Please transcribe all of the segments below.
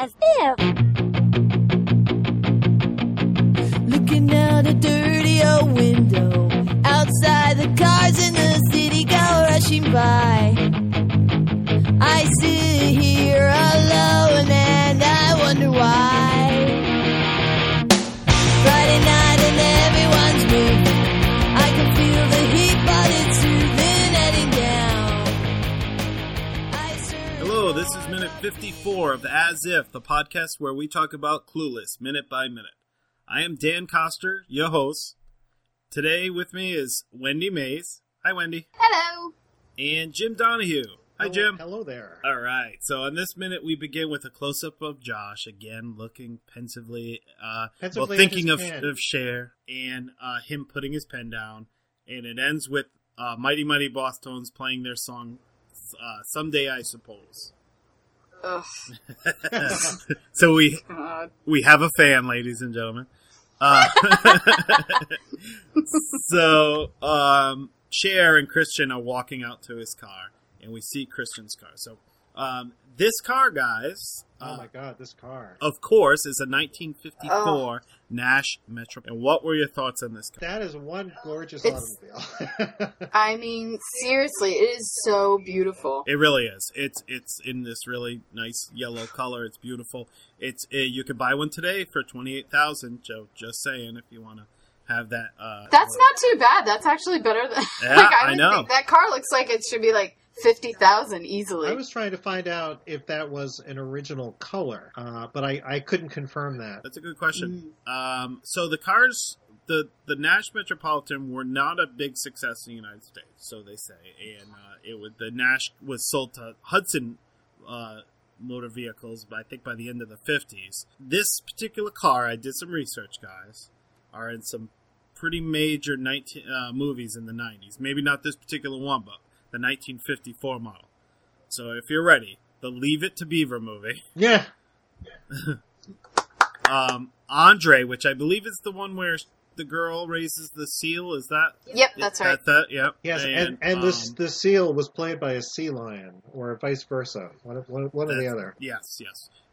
Yes, Biff. Looking out a dirty old window, outside the cars in the city go rushing by. I sit here alone and I wonder why. Friday night and everyone's moving. I can feel the heat, but it's soothing, heading down. Hello, this is minute 54 of the As If, the podcast where we talk about Clueless minute by minute. I am Dan Coster, your host. Today with me is Wendy Mays. Hi, Wendy. Hello. And Jim Donahue. Hi, Jim. Hello there. All right. So in this minute, we begin with a close-up of Josh, again, looking pensively well, thinking of Cher and him putting his pen down. And it ends with Mighty Mighty Bosstones playing their song, Someday I Suppose. Ugh. So we have a fan, ladies and gentlemen. So Cher and Christian are walking out to his car. And we see Christian's car. So, this car, guys. Oh, my God, this car. Of course, is a 1954 Nash Metropolitan. And what were your thoughts on this car? That is one gorgeous automobile. I mean, seriously, it is so beautiful. It really is. It's in this really nice yellow color. It's beautiful. You can buy one today for $28,000, Joe. Just saying, if you want to. Have that. That's not too bad. That's actually better than. Yeah, I know. Think that car looks like it should be like $50,000 easily. I was trying to find out if that was an original color, but I couldn't confirm that. That's a good question. So the cars, the Nash Metropolitan, were not a big success in the United States, so they say, and the Nash was sold to Hudson. Motor vehicles, but I think by the end of the 50s, this particular car. I did some research, guys. Are in some pretty major movies in the 90s. Maybe not this particular one, but the 1954 model. So if you're ready, the Leave It to Beaver movie. Yeah. Andre, which I believe is the one where the girl raises the seal. Is that? Yep, that's right. Yep. Yes, and the seal was played by a sea lion, or vice versa. One or the other. Yes.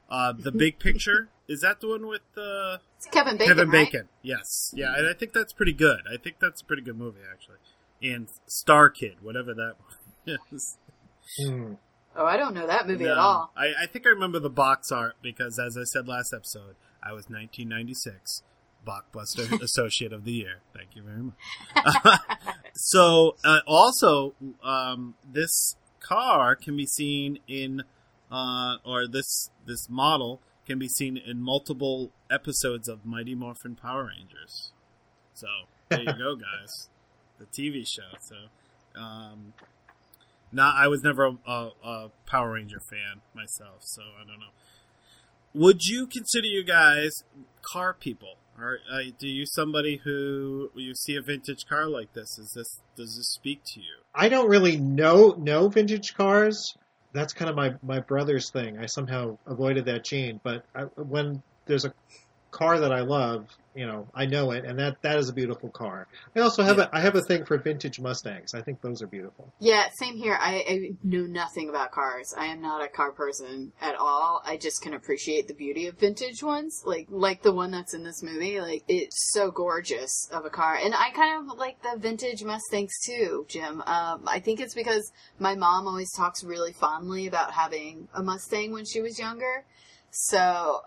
The Big Picture. Is that the one with It's Kevin Bacon, right? Yes. Yeah, and I think that's pretty good. I think that's a pretty good movie, actually. And Star Kid, whatever that one is. Oh, I don't know that movie at all. I think I remember the box art because, as I said last episode, I was 1996 Blockbuster Associate of the Year. Thank you very much. So, this car can be seen in... Or this model can be seen in multiple episodes of Mighty Morphin Power Rangers. So there you go, guys. The TV show. So, I was never a Power Ranger fan myself, so I don't know. Would you consider you guys car people? Or do you somebody who you see a vintage car like this? Does this speak to you? I don't really know vintage cars. That's kind of my brother's thing. I somehow avoided that gene, but when there's a car that I love, I know it, and that is a beautiful car. I also have a thing for vintage Mustangs. I think those are beautiful. Yeah, same here. I know nothing about cars. I am not a car person at all. I just can appreciate the beauty of vintage ones, like the one that's in this movie. Like, it's so gorgeous of a car, and I kind of like the vintage Mustangs too, Jim. I think it's because my mom always talks really fondly about having a Mustang when she was younger, so.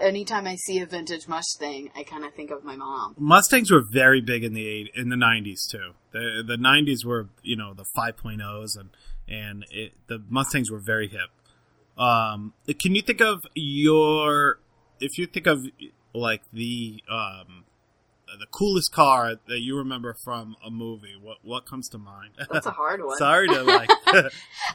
Anytime I see a vintage Mustang, I kind of think of my mom. Mustangs were very big in the 90s, too. The 90s were, the 5.0s, and the Mustangs were very hip. Can you think of if you think of, like, the coolest car that you remember from a movie, what comes to mind? That's a hard one. Sorry to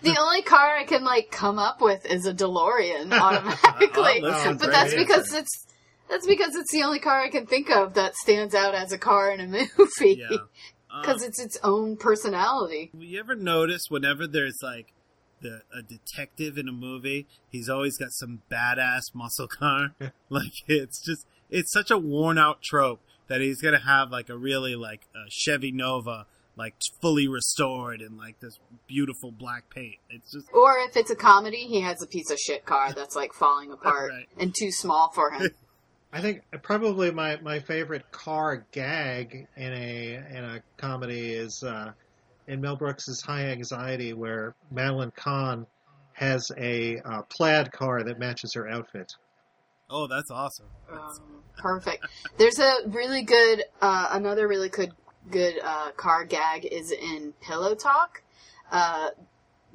The only car I can come up with is a DeLorean automatically. But that's because it's the only car I can think of that stands out as a car in a movie. Yeah. Cuz it's its own personality. You ever notice whenever there's a detective in a movie, he's always got some badass muscle car. It's such a worn out trope that he's going to have a really a Chevy Nova like fully restored and like this beautiful black paint. It's just, or if it's a comedy, he has a piece of shit car that's like falling apart right. and too small for him. I think probably my favorite car gag in a comedy is in Mel Brooks's High Anxiety, where Madeline Kahn has a plaid car that matches her outfit. Oh, that's awesome. Perfect. There's a really good, another really good car gag is in Pillow Talk.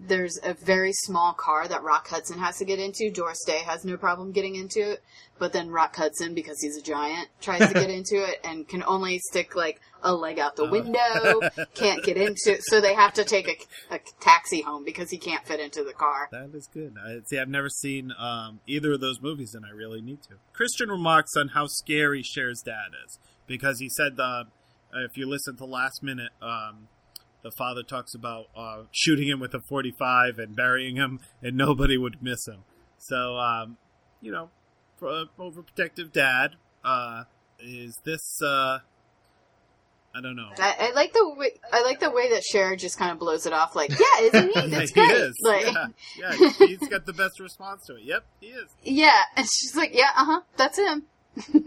There's a very small car that Rock Hudson has to get into. Doris Day has no problem getting into it, but then Rock Hudson, because he's a giant, tries to get into it and can only stick like a leg out the window, can't get into it, so they have to take a taxi home because he can't fit into the car. That is good. I've never seen either of those movies, and I really need to. Christian remarks on how scary Cher's dad is, because he said if you listen to Last Minute, the father talks about shooting him with a .45 and burying him, and nobody would miss him. So, overprotective dad is this. I don't know. I like the way that Cher just kind of blows it off. Like, yeah, isn't he? That's great. He is. Like, yeah, he's got the best response to it. Yep, he is. Yeah, and she's like, yeah, that's him.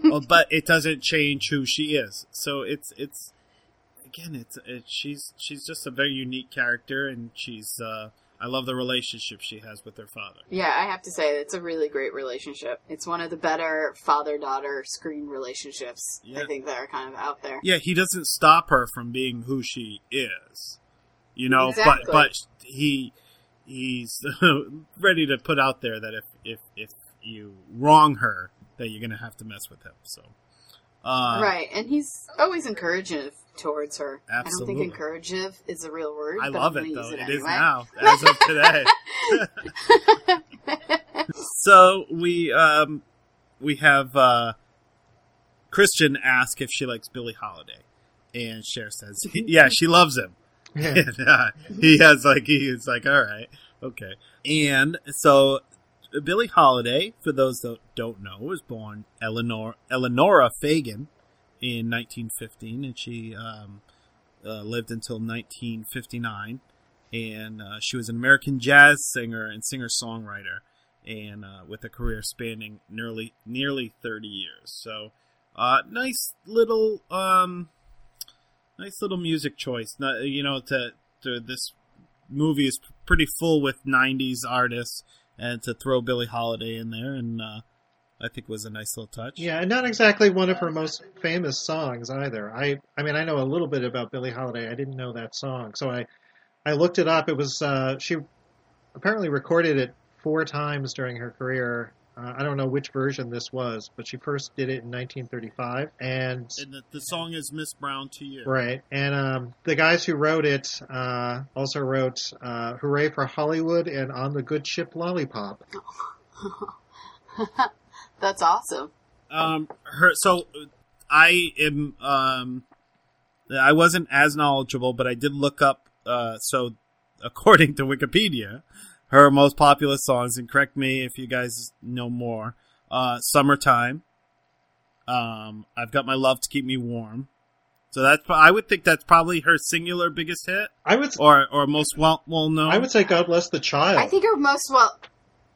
Well, but it doesn't change who she is. So it's. Again, she's just a very unique character, and she's I love the relationship she has with her father. Yeah, I have to say it's a really great relationship. It's one of the better father-daughter screen relationships I think that are kind of out there. Yeah, he doesn't stop her from being who she is, exactly. but he's ready to put out there that if you wrong her, that you're going to have to mess with him. So right, and he's always encouraging towards her. Absolutely. I don't think encourative is a real word. I love it, though. It is now, as of today. So we have Christian ask if she likes Billie Holiday, and Cher says, "Yeah, she loves him." Yeah. And, he's like, "All right, okay." And so Billie Holiday, for those that don't know, was born Eleanor Fagan in 1915, and she lived until 1959, and she was an American jazz singer and singer-songwriter, and with a career spanning nearly 30 years. So, nice little music choice. To this movie is pretty full with 90s artists, and to throw Billie Holiday in there, and I think was a nice little touch. Yeah, and not exactly one of her most famous songs either. I mean, I know a little bit about Billie Holiday. I didn't know that song. So I looked it up. It was she apparently recorded it 4 times during her career. I don't know which version this was, but she first did it in 1935. And the song is Miss Brown to You. Right. And the guys who wrote it also wrote Hooray for Hollywood and On the Good Ship Lollipop. That's awesome. I wasn't as knowledgeable, but I did look up, so according to Wikipedia, her most popular songs, and correct me if you guys know more, Summertime, I've Got My Love to Keep Me Warm. So I would think that's probably her singular biggest hit. Or most well known. I would say God Bless the Child. I think her most well...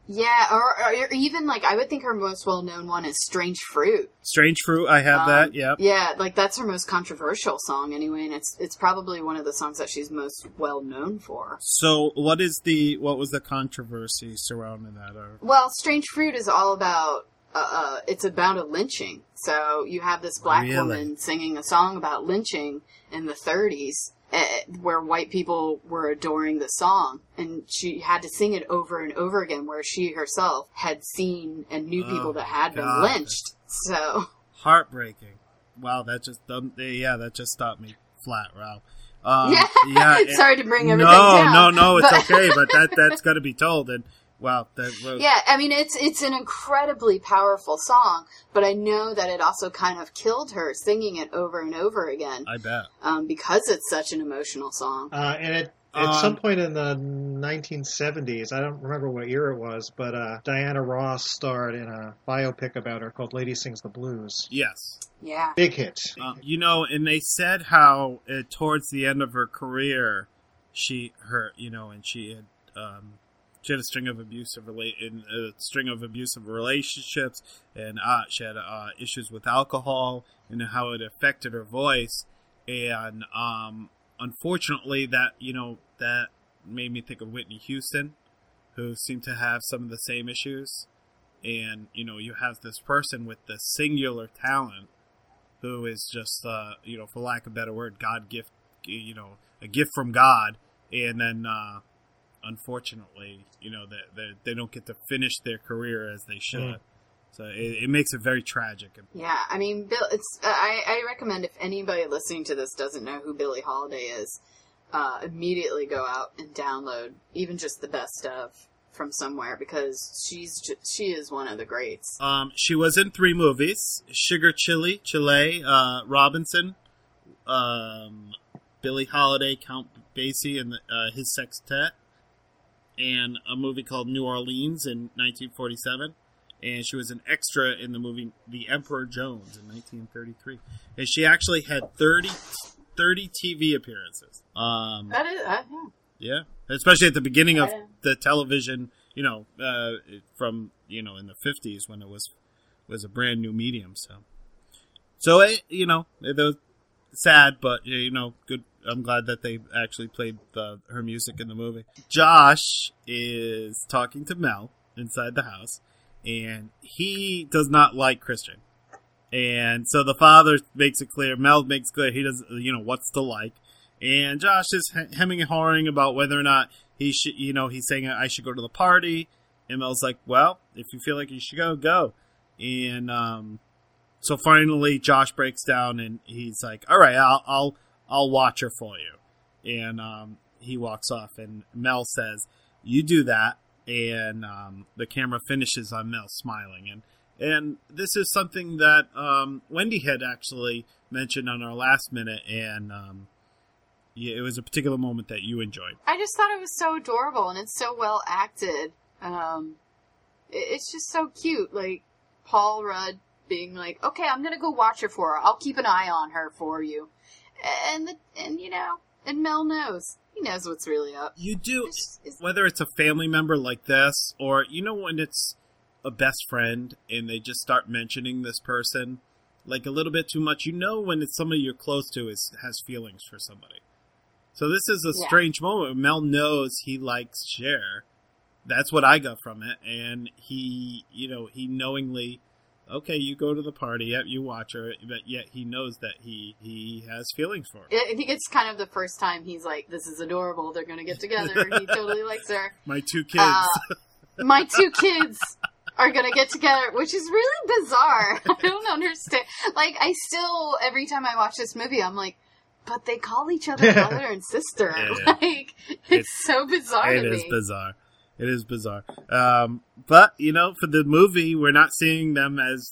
Yeah, or even, like, I would think her most well-known one is Strange Fruit. Strange Fruit, I have that, yeah. Yeah, like, that's her most controversial song, anyway, and it's probably one of the songs that she's most well-known for. So, what was the controversy surrounding that? Well, Strange Fruit is all about, it's about a lynching. So, you have this black woman singing a song about lynching in the 30s. Where white people were adoring the song, and she had to sing it over and over again, where she herself had seen and knew people that had been lynched. So heartbreaking. Wow, that just stopped me flat, wow. Sorry to bring everything down. No, it's okay, but that's got to be told. And wow, yeah, I mean it's an incredibly powerful song, but I know that it also kind of killed her singing it over and over again. I bet because it's such an emotional song. And it At some point in the 1970s, I don't remember what year it was, but Diana Ross starred in a biopic about her called Lady Sings the Blues. Yes. Yeah. Big hit. You know, and they said how towards the end of her career, she had a string of abusive relationships, and she had issues with alcohol and how it affected her voice, and unfortunately, that made me think of Whitney Houston, who seemed to have some of the same issues, and you have this person with the singular talent, who is just for lack of a better word, a gift from God, and then. Unfortunately, they don't get to finish their career as they should. Mm. So it makes it very tragic. Yeah, I mean, Bill. It's I recommend if anybody listening to this doesn't know who Billie Holiday is, immediately go out and download even just the best of from somewhere because she is one of the greats. She was in 3 movies: Sugar Chile, Robinson, Billie Holiday, Count Basie, and his sextet. And a movie called New Orleans in 1947. And she was an extra in the movie The Emperor Jones in 1933. And she actually had 30 TV appearances. That is, yeah. Especially at the beginning of the television, from, in the 50s when it was a brand new medium. So it, it was sad, but, good. I'm glad that they actually played her music in the movie. Josh is talking to Mel inside the house, and he does not like Christian. And so the father makes it clear, Mel makes clear he doesn't, what's to like. And Josh is hemming and hawing about whether or not he should, he's saying, I should go to the party. And Mel's like, well, if you feel like you should go, go. And so finally Josh breaks down, and he's like, all right, I'll watch her for you. And he walks off, and Mel says, you do that. And the camera finishes on Mel smiling. And this is something that Wendy had actually mentioned on our last minute, and it was a particular moment that you enjoyed. I just thought it was so adorable, and it's so well acted. It's just so cute, like Paul Rudd being like, okay, I'm going to go watch her for her. I'll keep an eye on her for you. And Mel knows. He knows what's really up. You do, whether it's a family member like this, or, when it's a best friend and they just start mentioning this person, like a little bit too much, when it's somebody you're close to has feelings for somebody. So this is a strange moment. Mel knows he likes Cher. That's what I got from it. And he, he knowingly... Okay, you go to the party, you watch her, but yet he knows that he has feelings for her. I think it's kind of the first time he's like, this is adorable, they're going to get together, he totally likes her. My 2 kids. My 2 kids are going to get together, which is really bizarre. I don't understand. Like, I still, every time I watch this movie, I'm like, but they call each other brother and sister. Yeah. Like, it's so bizarre to me. It is bizarre. It is bizarre. But, for the movie, we're not seeing them as,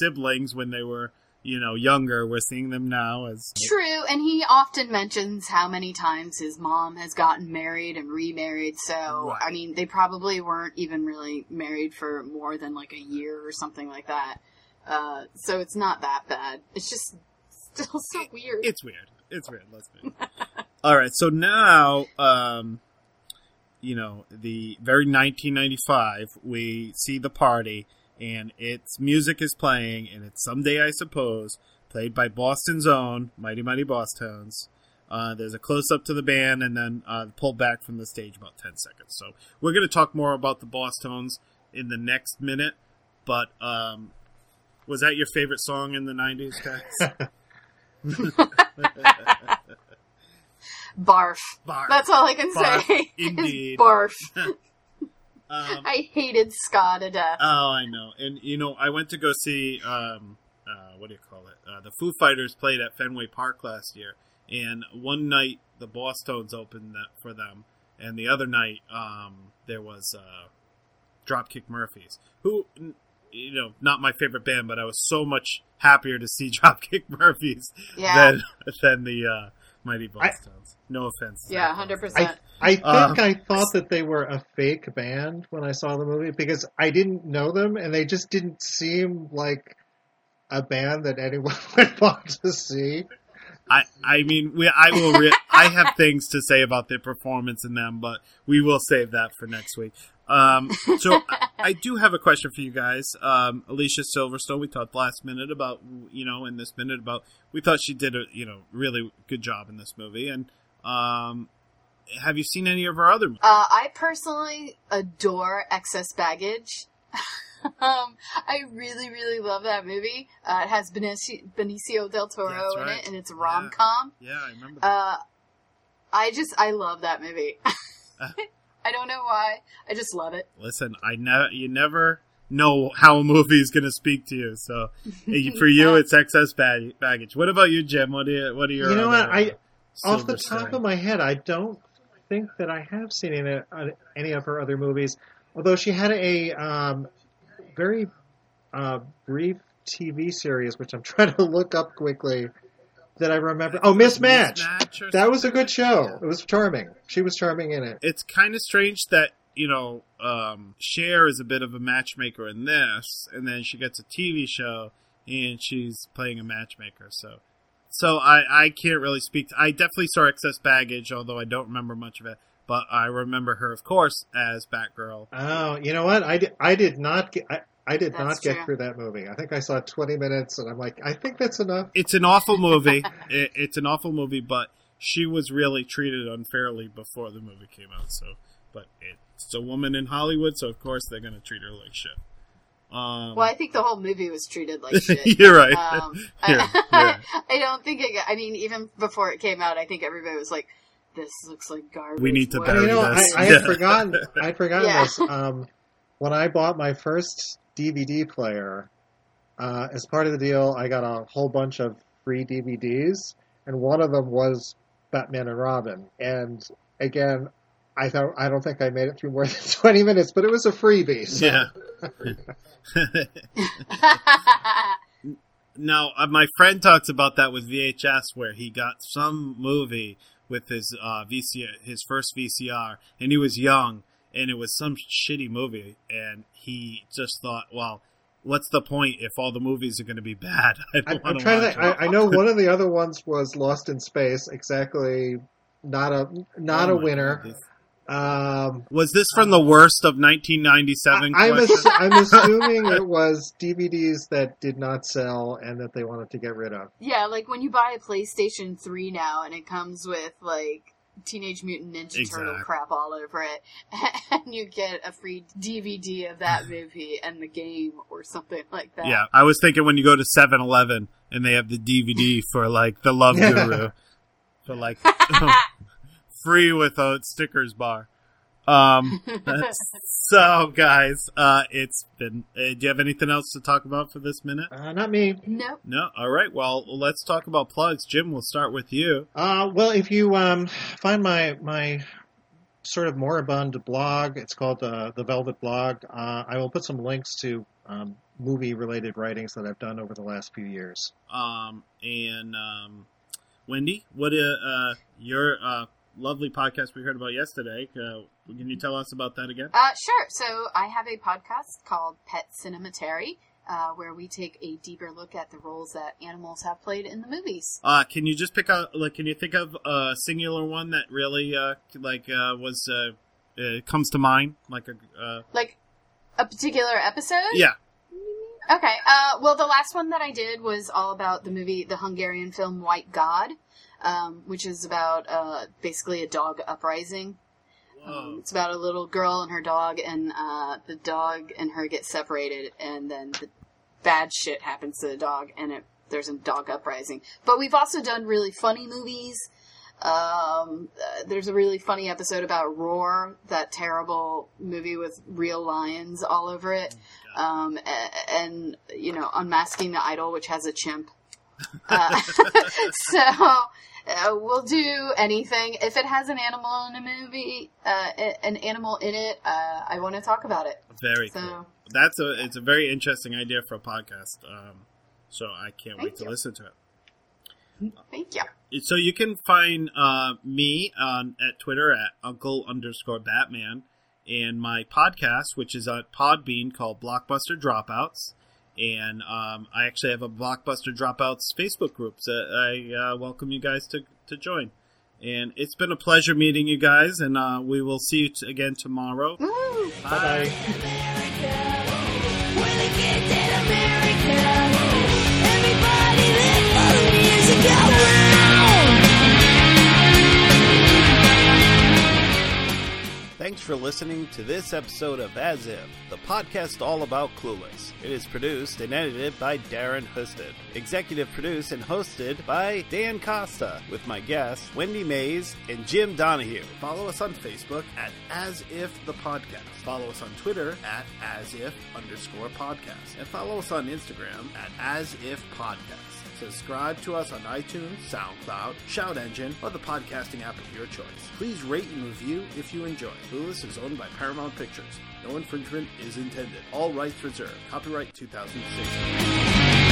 siblings when they were, younger. We're seeing them now as... True, and he often mentions how many times his mom has gotten married and remarried. So, right. I mean, they probably weren't even really married for more than, like, a year or something like that. So it's not that bad. It's just still so weird. It's weird. Let's be All right, so now... the very 1995, we see the party, and its music is playing, and it's Someday I Suppose, played by Boston's own, Mighty Mighty Bosstones. There's a close-up to the band, and then pull back from the stage about 10 seconds. So we're going to talk more about the Bosstones in the next minute, but was that your favorite song in the 90s, guys? Barf. That's all I can say. Indeed. Barf. I hated ska to death. Oh, I know. And, I went to go see, the Foo Fighters played at Fenway Park last year. And one night, the Bosstones opened for them. And the other night, there was Dropkick Murphys, who, not my favorite band, but I was so much happier to see Dropkick Murphys than the... Mighty Bosstones. No offense. Yeah, 100%. I think I thought that they were a fake band when I saw the movie because I didn't know them and they just didn't seem like a band that anyone would want to see. I have things to say about their performance in them, but we will save that for next week. So I do have a question for you guys. Alicia Silverstone, we talked last minute about, in this minute about, we thought she did a, really good job in this movie. And, have you seen any of her other movies? I personally adore Excess Baggage. I really, really love that movie. It has Benicio del Toro in it, and it's a rom-com. Yeah, I remember that. I love that movie. I don't know why. I just love it. Listen, you never know how a movie is going to speak to you. So for you, it's Excess Baggage. What about you, Jim? What are your? You know what? Off the top of my head, I don't think that I have seen any of her other movies. Although she had a very brief TV series, which I'm trying to look up quickly, that I remember. Oh, Miss Match! That was a good show. It was charming. She was charming in it. It's kind of strange that, Cher is a bit of a matchmaker in this, and then she gets a TV show, and she's playing a matchmaker, so... So I can't really speak. I definitely saw Excess Baggage, although I don't remember much of it. But I remember her, of course, as Batgirl. Oh, you know what? I did not get through that movie. I think I saw 20 minutes, and I'm like, I think that's enough. It's an awful movie. It's an awful movie, but she was really treated unfairly before the movie came out. So, but it's a woman in Hollywood, so of course they're going to treat her like shit. Well, I think the whole movie was treated like shit. You're right. I don't think it. I mean, even before it came out, I think everybody was like, "This looks like garbage." We need to bury this. I had forgotten. I'd forgotten this. When I bought my first DVD player, as part of the deal, I got a whole bunch of free DVDs, and one of them was Batman and Robin. And again, I thought I don't think I made it through more than 20 minutes, but it was a freebie. So. Yeah. Now, my friend talks about that with VHS, where he got some movie with his his first VCR, and he was young, and it was some shitty movie, and he just thought, well, what's the point if all the movies are going to be bad? I'm trying to think. I know one of the other ones was Lost in Space. Exactly, not a winner. Goodness. Was this from the worst of 1997? I'm assuming it was DVDs that did not sell and that they wanted to get rid of. Yeah, like when you buy a PlayStation 3 now and it comes with like Teenage Mutant Ninja Turtle crap all over it, and you get a free DVD of that movie and the game or something like that. Yeah, I was thinking when you go to 7-Eleven and they have the DVD for like The Love Guru. For like... free with a stickers bar. So, guys, it's been... do you have anything else to talk about for this minute? Not me. No. No? All right. Well, let's talk about plugs. Jim, we'll start with you. Well, if you find my sort of moribund blog, it's called The Velvet Blog. I will put some links to movie-related writings that I've done over the last few years. Wendy, what your... lovely podcast we heard about yesterday. Can you tell us about that again? Sure. So I have a podcast called Pet Cinematary, where we take a deeper look at the roles that animals have played in the movies. Can you just pick out, like, can you think of a singular one that really, was, comes to mind? Like a particular episode? Yeah. Okay. Well, the last one that I did was all about the movie, the Hungarian film White God. Which is about basically a dog uprising. It's about a little girl and her dog, and the dog and her get separated, and then the bad shit happens to the dog, and there's a dog uprising. But we've also done really funny movies. There's a really funny episode about Roar, that terrible movie with real lions all over it, and Unmasking the Idol, which has a chimp. So we'll do anything. If it has an animal in a movie, an animal in it, I want to talk about it. Very cool. That's it's a very interesting idea for a podcast. So I can't wait to listen to it. Thank you. So you can find me at Twitter at Uncle_Batman and my podcast, which is on Podbean, called Blockbuster Dropouts. And I actually have a Blockbuster Dropouts Facebook group, so I welcome you guys to join. And it's been a pleasure meeting you guys, and we will see you again tomorrow. Ooh, bye-bye. Thanks for listening to this episode of As If, the podcast all about Clueless. It is produced and edited by Darren Husted. Executive produced and hosted by Dan Costa, with my guests Wendy Mays and Jim Donahue. Follow us on Facebook at As If the Podcast. Follow us on Twitter at @asif_podcast. And follow us on Instagram at @asifpodcast. Subscribe to us on iTunes, SoundCloud, Shout Engine, or the podcasting app of your choice. Please rate and review if you enjoy. Clueless is owned by Paramount Pictures. No infringement is intended. All rights reserved. Copyright 2016.